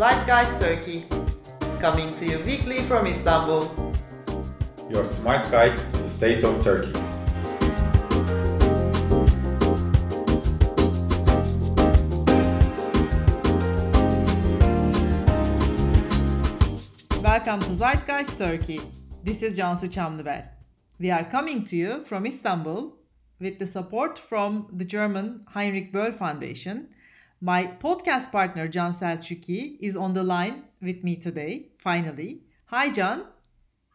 Zeitgeist Turkey, coming to you weekly from Istanbul. Your smart guide to the state of Turkey. Welcome to Zeitgeist Turkey. This is Cansu Su Çamlıbel. We are coming to you from Istanbul with the support from the German Heinrich Böll Foundation. My podcast partner Can Selçuki is on the line with me today, finally. Hi, Can.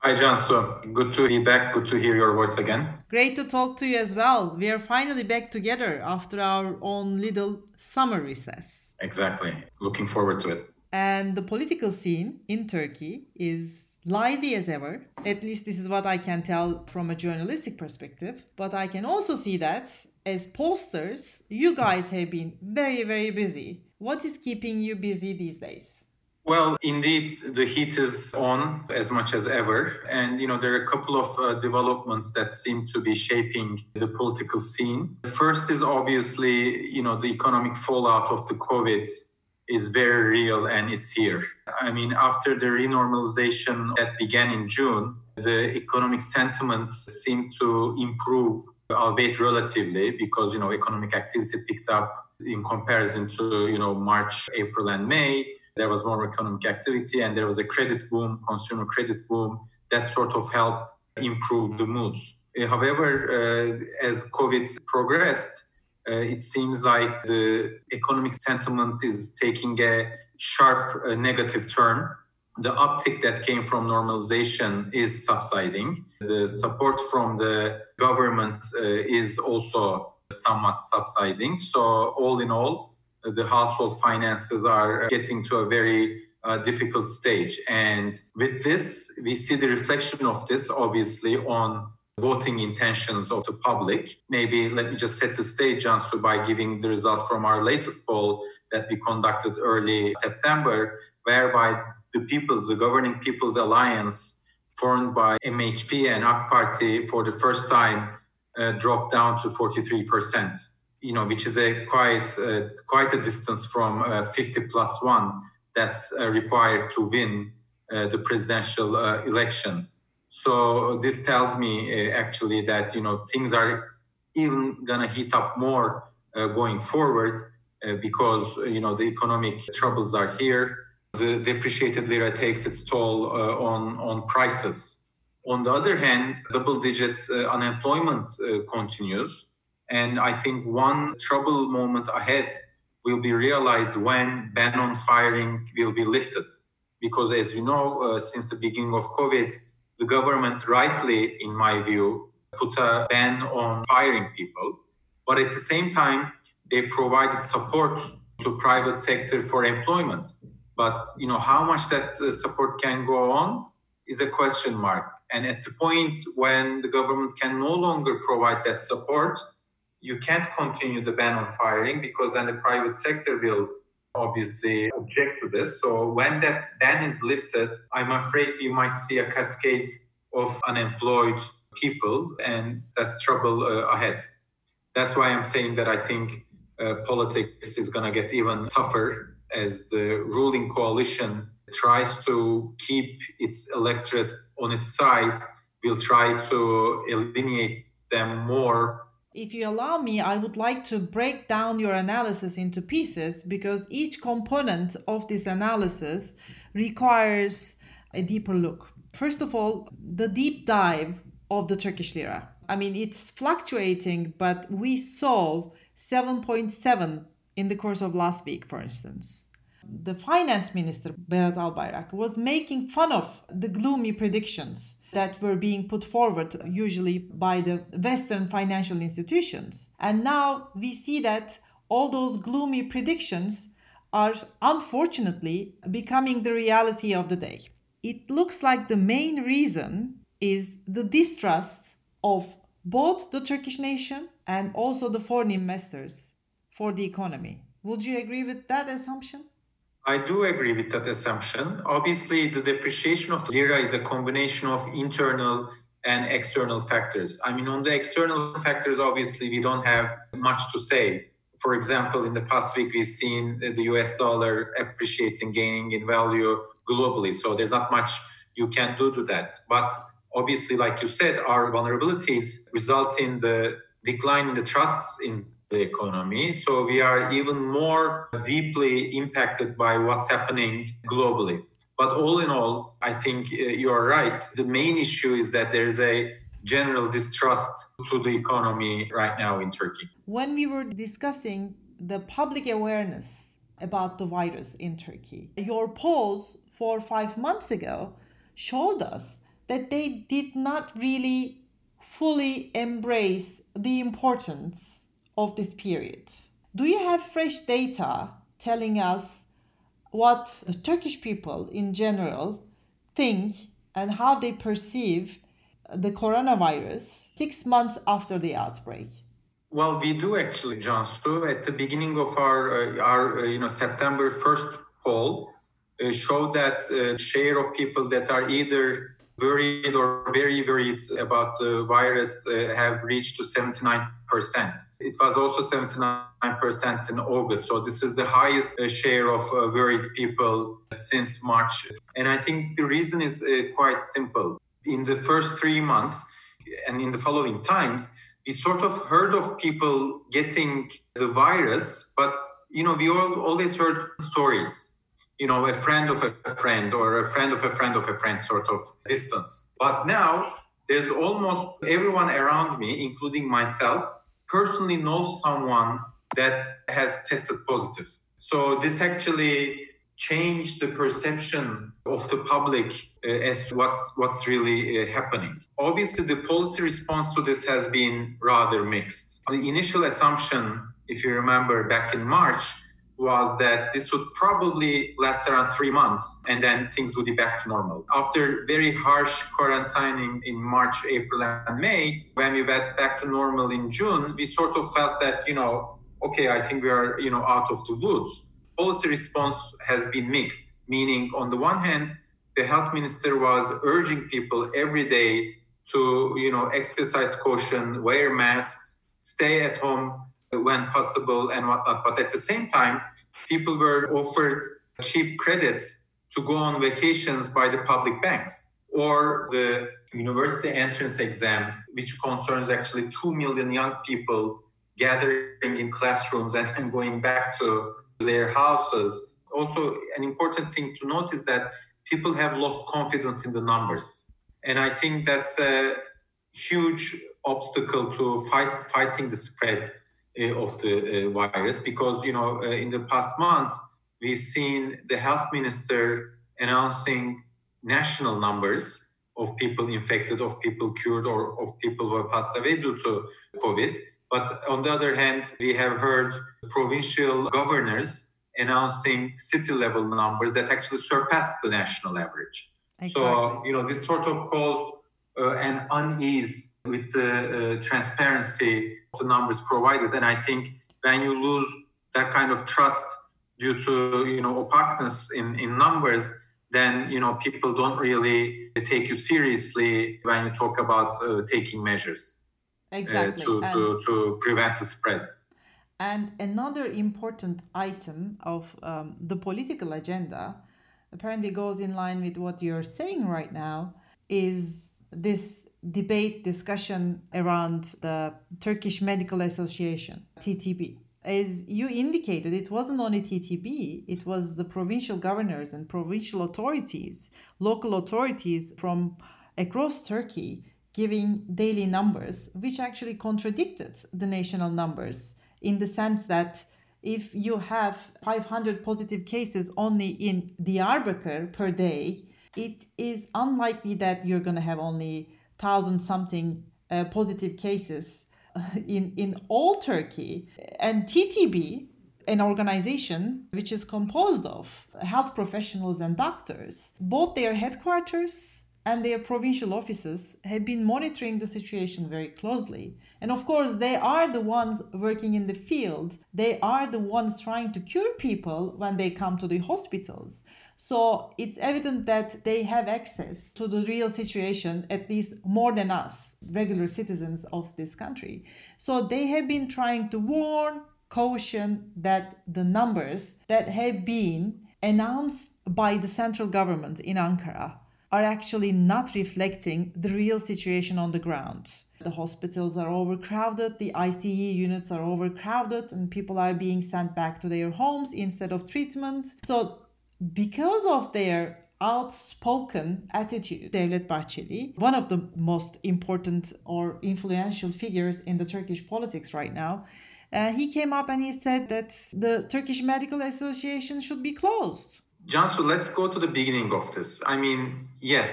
Hi, Cansu. Good to be back. Good to hear your voice again. Great to talk to you as well. We are finally back together after our own little summer recess. Exactly. Looking forward to it. And the political scene in Turkey is lively as ever. At least this is what I can tell from a journalistic perspective. But I can also see that as posters, you guys have been very, very busy. What is keeping you busy these days? Well, indeed, the heat is on as much as ever. And, there are a couple of developments that seem to be shaping the political scene. The first is obviously, the economic fallout of the COVID is very real and it's here. After the renormalization that began in June, the economic sentiment seemed to improve, albeit relatively, because, economic activity picked up in comparison to, March, April, and May. There was more economic activity and there was a credit boom, consumer credit boom. That sort of helped improve the moods. However, as COVID progressed, it seems like the economic sentiment is taking a sharp negative turn. The uptick that came from normalization is subsiding. The support from the government is also somewhat subsiding. So all in all, the household finances are getting to a very difficult stage. And with this, we see the reflection of this, obviously, on voting intentions of the public. Maybe let me just set the stage, Cansu, by giving the results from our latest poll that we conducted early September, whereby the Governing People's Alliance, formed by MHP and AK Party for the first time, dropped down to 43%, which is a quite a distance from 50+1 that's required to win the presidential election. So this tells me actually that, things are even going to heat up more going forward because, the economic troubles are here. The depreciated lira takes its toll on prices. On the other hand, double-digit unemployment continues. And I think one trouble moment ahead will be realized when ban on firing will be lifted. Because as you know, since the beginning of COVID, the government rightly, in my view, put a ban on firing people, but at the same time, they provided support to private sector for employment. But, how much that support can go on is a question mark. And at the point when the government can no longer provide that support, you can't continue the ban on firing because then the private sector will obviously object to this. So when that ban is lifted, I'm afraid we might see a cascade of unemployed people, and that's trouble ahead. That's why I'm saying that I think politics is going to get even tougher as the ruling coalition tries to keep its electorate on its side, will try to alienate them more. If you allow me, I would like to break down your analysis into pieces because each component of this analysis requires a deeper look. First of all, the deep dive of the Turkish lira. It's fluctuating, but we saw 7.7 in the course of last week, for instance. The finance minister, Berat Albayrak, was making fun of the gloomy predictions that were being put forward usually by the Western financial institutions. And now we see that all those gloomy predictions are unfortunately becoming the reality of the day. It looks like the main reason is the distrust of both the Turkish nation and also the foreign investors for the economy. Would you agree with that assumption? I do agree with that assumption. Obviously, the depreciation of the lira is a combination of internal and external factors. On the external factors, obviously, we don't have much to say. For example, in the past week, we've seen the US dollar appreciating, gaining in value globally. So there's not much you can do to that. But obviously, like you said, our vulnerabilities result in the decline in the trust in the economy. So we are even more deeply impacted by what's happening globally. But all in all, I think you are right. The main issue is that there's a general distrust to the economy right now in Turkey. When we were discussing the public awareness about the virus in Turkey, your polls 4 or 5 months ago showed us that they did not really fully embrace the importance of this period. Do you have fresh data telling us what the Turkish people in general think and how they perceive the coronavirus 6 months after the outbreak? Well, we do actually, Cansu. At the beginning of our September 1st poll, showed that share of people that are either worried or very worried about the virus have reached to 79%. It was also 79% in August. So this is the highest share of worried people since March. And I think the reason is quite simple. In the first 3 months and in the following times, we sort of heard of people getting the virus, but, we always heard stories, a friend of a friend or a friend of a friend of a friend sort of distance. But now there's almost everyone around me, including myself, personally knows someone that has tested positive. So this actually change the perception of the public as to what's really happening. Obviously, the policy response to this has been rather mixed. The initial assumption, if you remember back in March, was that this would probably last around 3 months and then things would be back to normal. After very harsh quarantining in March, April, and May, when we went back to normal in June, we sort of felt that, okay, I think we are, out of the woods. Policy response has been mixed, meaning on the one hand, the health minister was urging people every day to, exercise caution, wear masks, stay at home when possible and whatnot. But at the same time, people were offered cheap credits to go on vacations by the public banks or the university entrance exam, which concerns actually 2 million young people gathering in classrooms and going back to their houses. Also, an important thing to note is that people have lost confidence in the numbers. And I think that's a huge obstacle to fighting the spread of the virus because, in the past months, we've seen the health minister announcing national numbers of people infected, of people cured, or of people who have passed away due to COVID. But on the other hand, we have heard provincial governors announcing city-level numbers that actually surpassed the national average. Exactly. So, this sort of caused an unease with the transparency of the numbers provided. And I think when you lose that kind of trust due to, opaqueness in numbers, then, people don't really take you seriously when you talk about taking measures. Exactly. To prevent the spread. And another important item of the political agenda, apparently goes in line with what you're saying right now, is this debate, discussion around the Turkish Medical Association, TTB. As you indicated, it wasn't only TTB, it was the provincial governors and provincial authorities, local authorities from across Turkey giving daily numbers, which actually contradicted the national numbers in the sense that if you have 500 positive cases only in Diyarbakır per day, it is unlikely that you're going to have only 1,000-something positive cases in all Turkey. And TTB, an organization which is composed of health professionals and doctors, both their headquarters and their provincial offices have been monitoring the situation very closely. And of course, they are the ones working in the field. They are the ones trying to cure people when they come to the hospitals. So it's evident that they have access to the real situation, at least more than us, regular citizens of this country. So they have been trying to warn, caution that the numbers that have been announced by the central government in Ankara are actually not reflecting the real situation on the ground. The hospitals are overcrowded, the ICU units are overcrowded, and people are being sent back to their homes instead of treatment. So because of their outspoken attitude, Devlet Bahçeli, one of the most important or influential figures in the Turkish politics right now, he came up and he said that the Turkish Medical Association should be closed. Cansu, let's go to the beginning of this. I mean, yes,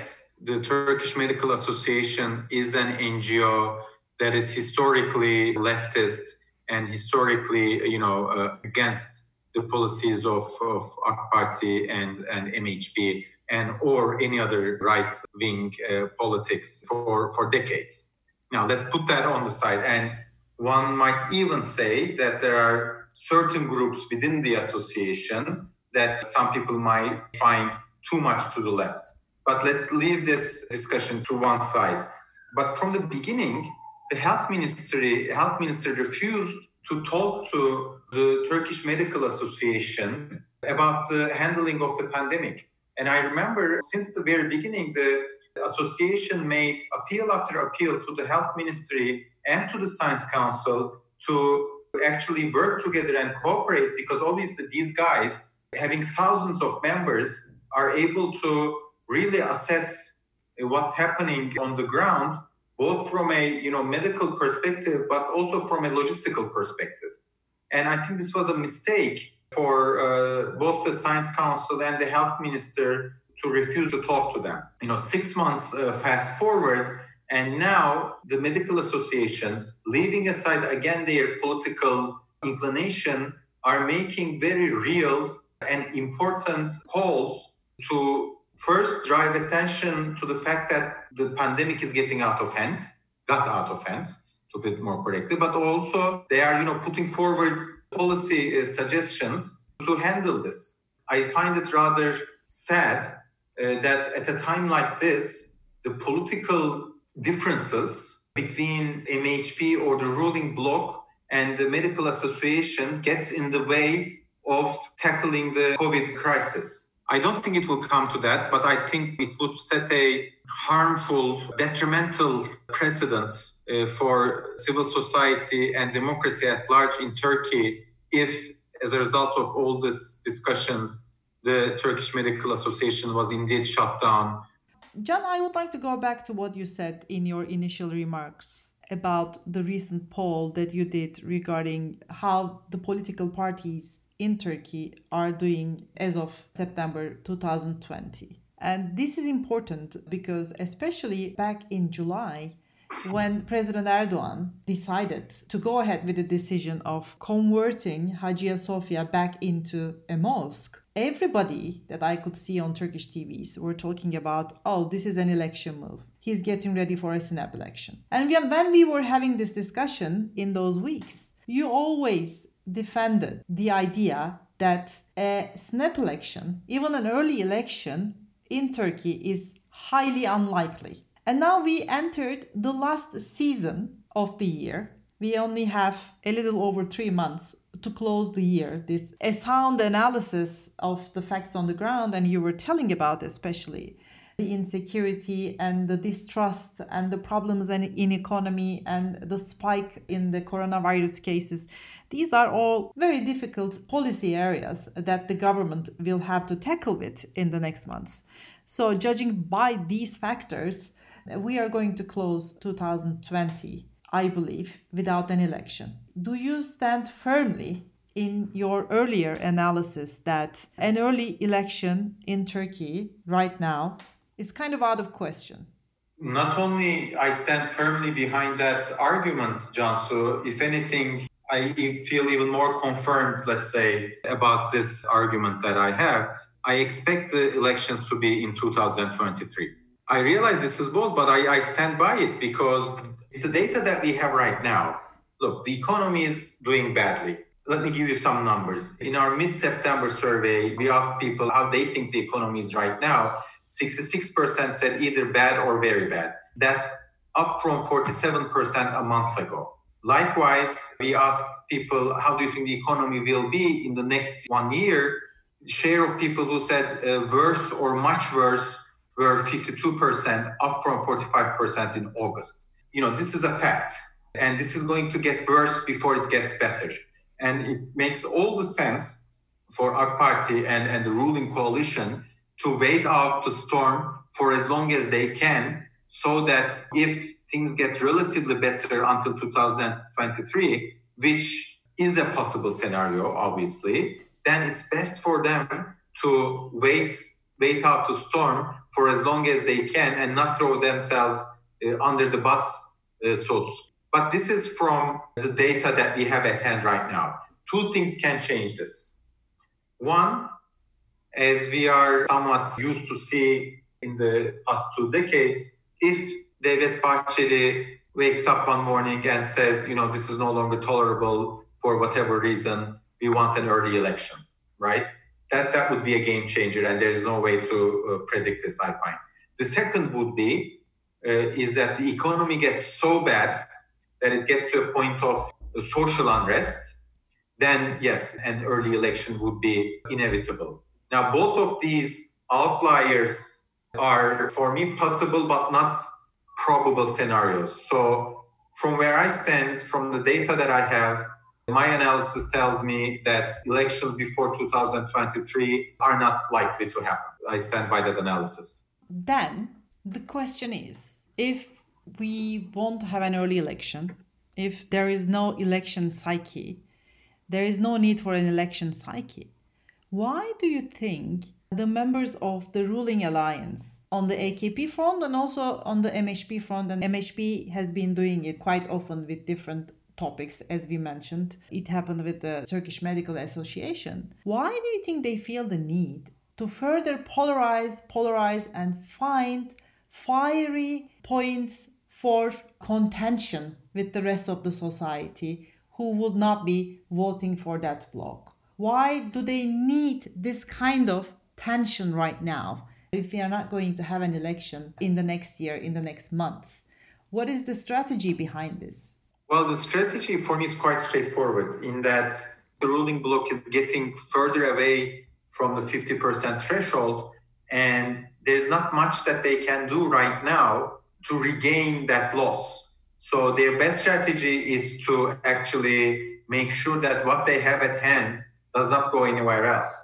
the Turkish Medical Association is an NGO that is historically leftist and historically, against the policies of AK Party and MHP or any other right-wing politics for decades. Now, let's put that on the side. And one might even say that there are certain groups within the association that some people might find too much to the left. But let's leave this discussion to one side. But from the beginning, the health ministry refused to talk to the Turkish Medical Association about the handling of the pandemic. And I remember since the very beginning, the association made appeal after appeal to the health ministry and to the Science Council to actually work together and cooperate, because obviously these guys, having thousands of members, are able to really assess what's happening on the ground, both from a medical perspective, but also from a logistical perspective. And I think this was a mistake for both the Science Council and the Health Minister to refuse to talk to them. 6 months fast forward, and now the Medical Association, leaving aside again their political inclination, are making very real and important calls to first drive attention to the fact that the pandemic is got out of hand, to put it more correctly, but also they are, putting forward policy suggestions to handle this. I find it rather sad that at a time like this, the political differences between MHP or the ruling bloc and the Medical Association gets in the way of tackling the COVID crisis. I don't think it will come to that, but I think it would set a harmful, detrimental precedent for civil society and democracy at large in Turkey if, as a result of all these discussions, the Turkish Medical Association was indeed shut down. Can, I would like to go back to what you said in your initial remarks about the recent poll that you did regarding how the political parties in Turkey are doing as of September 2020. And this is important because especially back in July, when President Erdogan decided to go ahead with the decision of converting Hagia Sophia back into a mosque, everybody that I could see on Turkish TVs were talking about, oh, this is an election move. He's getting ready for a snap election. And when we were having this discussion in those weeks, you always defended the idea that a snap election, even an early election in Turkey, is highly unlikely. And now we entered the last season of the year. We only have a little over 3 months to close the year. This a sound analysis of the facts on the ground, and you were telling about especially the insecurity and the distrust and the problems in economy and the spike in the coronavirus cases. These are all very difficult policy areas that the government will have to tackle with in the next months. So judging by these factors, we are going to close 2020, I believe, without an election. Do you stand firmly in your earlier analysis that an early election in Turkey right now is kind of out of question? Not only I stand firmly behind that argument, Cansu, if anything, I feel even more confirmed, let's say, about this argument that I have. I expect the elections to be in 2023. I realize this is bold, but I stand by it because the data that we have right now, look, the economy is doing badly. Let me give you some numbers. In our mid-September survey, we asked people how they think the economy is right now. 66% said either bad or very bad. That's up from 47% a month ago. Likewise, we asked people, how do you think the economy will be in the next 1 year? The share of people who said worse or much worse were 52%, up from 45% in August. You know, this is a fact. And this is going to get worse before it gets better. And it makes all the sense for AK Party and the ruling coalition to wait out the storm for as long as they can, so that if things get relatively better until 2023, which is a possible scenario, obviously, then it's best for them to wait out the storm for as long as they can and not throw themselves under the bus, so to speak. But this is from the data that we have at hand right now. Two things can change this. One, as we are somewhat used to see in the past 2 decades, if Devlet Bahçeli wakes up one morning and says, you know, this is no longer tolerable for whatever reason, we want an early election, right? That would be a game changer, and there is no way to predict this, I find. The second would be, is that the economy gets so bad that it gets to a point of social unrest, then yes, an early election would be inevitable. Now, both of these outliers are, for me, possible but not probable scenarios. So from where I stand, from the data that I have, my analysis tells me that elections before 2023 are not likely to happen. I stand by that analysis. Then the question is, if we won't have an early election, if there is no election psyche, there is no need for an election psyche. Why do you think the members of the ruling alliance on the AKP front and also on the MHP front, and MHP has been doing it quite often with different topics, as we mentioned, it happened with the Turkish Medical Association. Why do you think they feel the need to further polarize and find fiery points for contention with the rest of the society who would not be voting for that bloc? Why do they need this kind of tension right now if we are not going to have an election in the next year, in the next months? What is the strategy behind this? Well, the strategy for me is quite straightforward, in that the ruling bloc is getting further away from the 50% threshold, and there's not much that they can do right now to regain that loss. So their best strategy is to actually make sure that what they have at hand does not go anywhere else.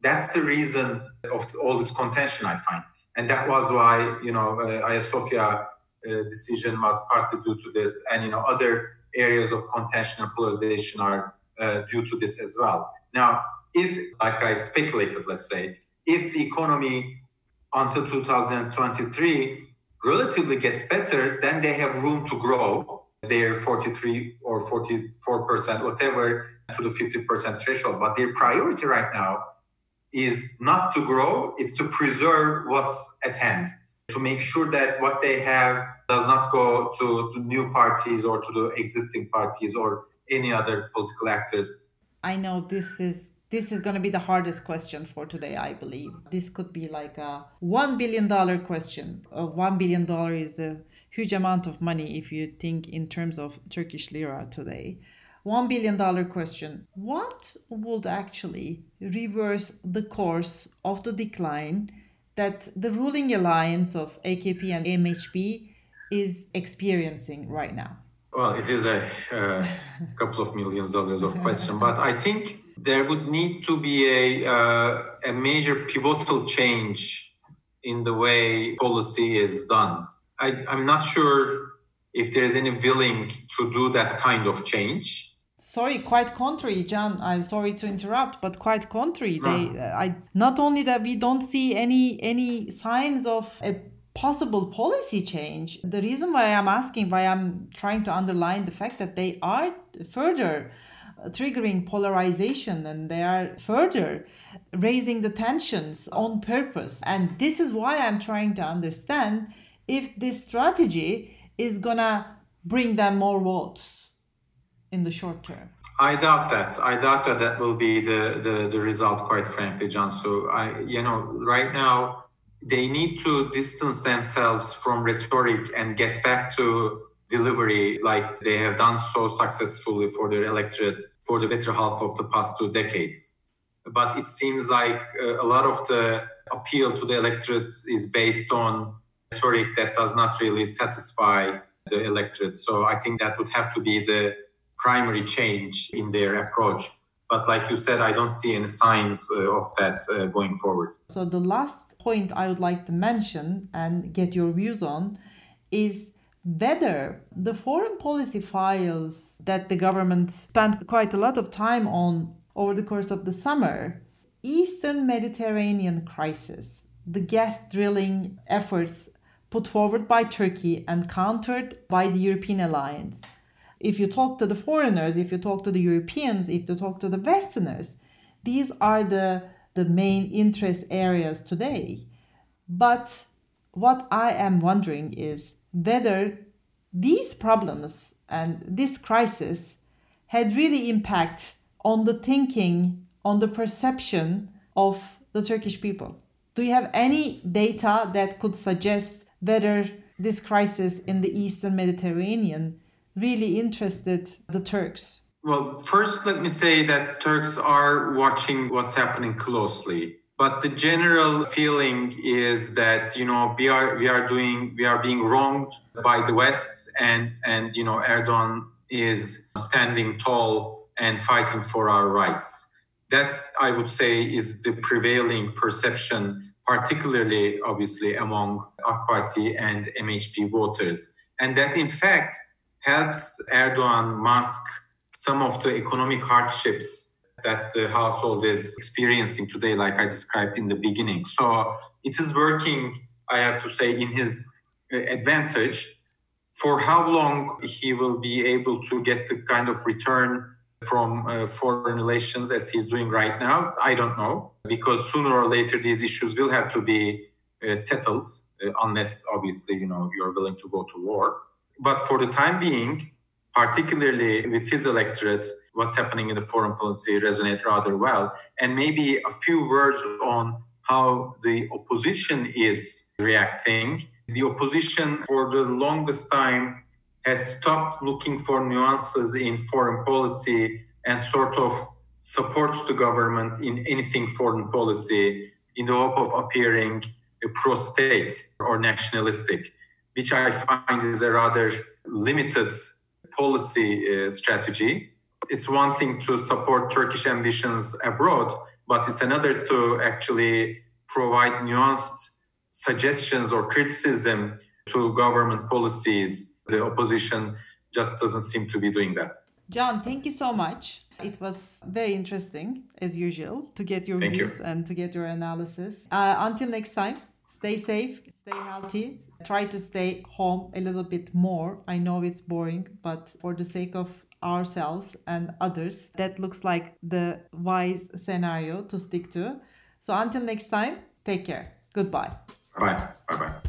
That's the reason of all this contention, I find. And that was why, you know, Hagia Sophia decision was partly due to this. And, you know, other areas of contention and polarization are due to this as well. Now, if, like I speculated, let's say, if the economy until 2023 relatively gets better, then they have room to grow their 43 or 44%, whatever, to the 50% threshold. But their priority right now is not to grow, it's to preserve what's at hand, to make sure that what they have does not go to new parties or to the existing parties or any other political actors. I know this is going to be the hardest question for today, I believe. This could be like a $1 billion question. $1 billion is a huge amount of money if you think in terms of Turkish lira today. $1 billion question. What would actually reverse the course of the decline that the ruling alliance of AKP and MHP is experiencing right now? Well, it is a couple of millions of dollars of question, but I think there would need to be a major pivotal change in the way policy is done. I'm not sure if there is any willing to do that kind of change. Sorry, quite contrary, Can. I'm sorry to interrupt, but quite contrary. No. Not only that we don't see any signs of a possible policy change. The reason why I'm asking, why I'm trying to underline the fact that they are further triggering polarization and they are further raising the tensions on purpose. And this is why I'm trying to understand if this strategy is gonna bring them more votes in the short term. I doubt that that will be the result, quite frankly, Cansu. Right now, they need to distance themselves from rhetoric and get back to delivery like they have done so successfully for their electorate for the better half of the past 2 decades. But it seems like a lot of the appeal to the electorate is based on rhetoric that does not really satisfy the electorate. So I think that would have to be the primary change in their approach. But like you said, I don't see any signs of that going forward. So the last point I would like to mention and get your views on is whether the foreign policy files that the government spent quite a lot of time on over the course of the summer, Eastern Mediterranean crisis, the gas drilling efforts put forward by Turkey and countered by the European alliance. If you talk to the foreigners, if you talk to the Europeans, if you talk to the Westerners, these are the main interest areas today. But what I am wondering is whether these problems and this crisis had really impact on the thinking, on the perception of the Turkish people. Do you have any data that could suggest whether this crisis in the Eastern Mediterranean really interested the Turks? Well, first, let me say that Turks are watching what's happening closely. But the general feeling is that, we are being wronged by the West, and Erdogan is standing tall and fighting for our rights. That's, I would say, is the prevailing perception, particularly obviously among AK Party and MHP voters. And that in fact helps Erdogan mask some of the economic hardships that the household is experiencing today, like I described in the beginning. So it is working, I have to say, in his advantage. For how long he will be able to get the kind of return from foreign relations as he's doing right now, I don't know. Because sooner or later, these issues will have to be settled, unless, obviously, you're willing to go to war. But for the time being, particularly with his electorate, what's happening in the foreign policy resonates rather well. And maybe a few words on how the opposition is reacting. The opposition for the longest time has stopped looking for nuances in foreign policy and sort of supports the government in anything foreign policy in the hope of appearing pro-state or nationalistic, which I find is a rather limited policy strategy. It's one thing to support Turkish ambitions abroad, but it's another to actually provide nuanced suggestions or criticism to government policies. The opposition just doesn't seem to be doing that. Can, thank you so much. It was very interesting, as usual, to get your views and to get your analysis. Until next time, stay safe, stay healthy. Try to stay home a little bit more. I know it's boring, but for the sake of ourselves and others, that looks like the wise scenario to stick to. So until next time, take care. Goodbye. Bye. Bye-bye.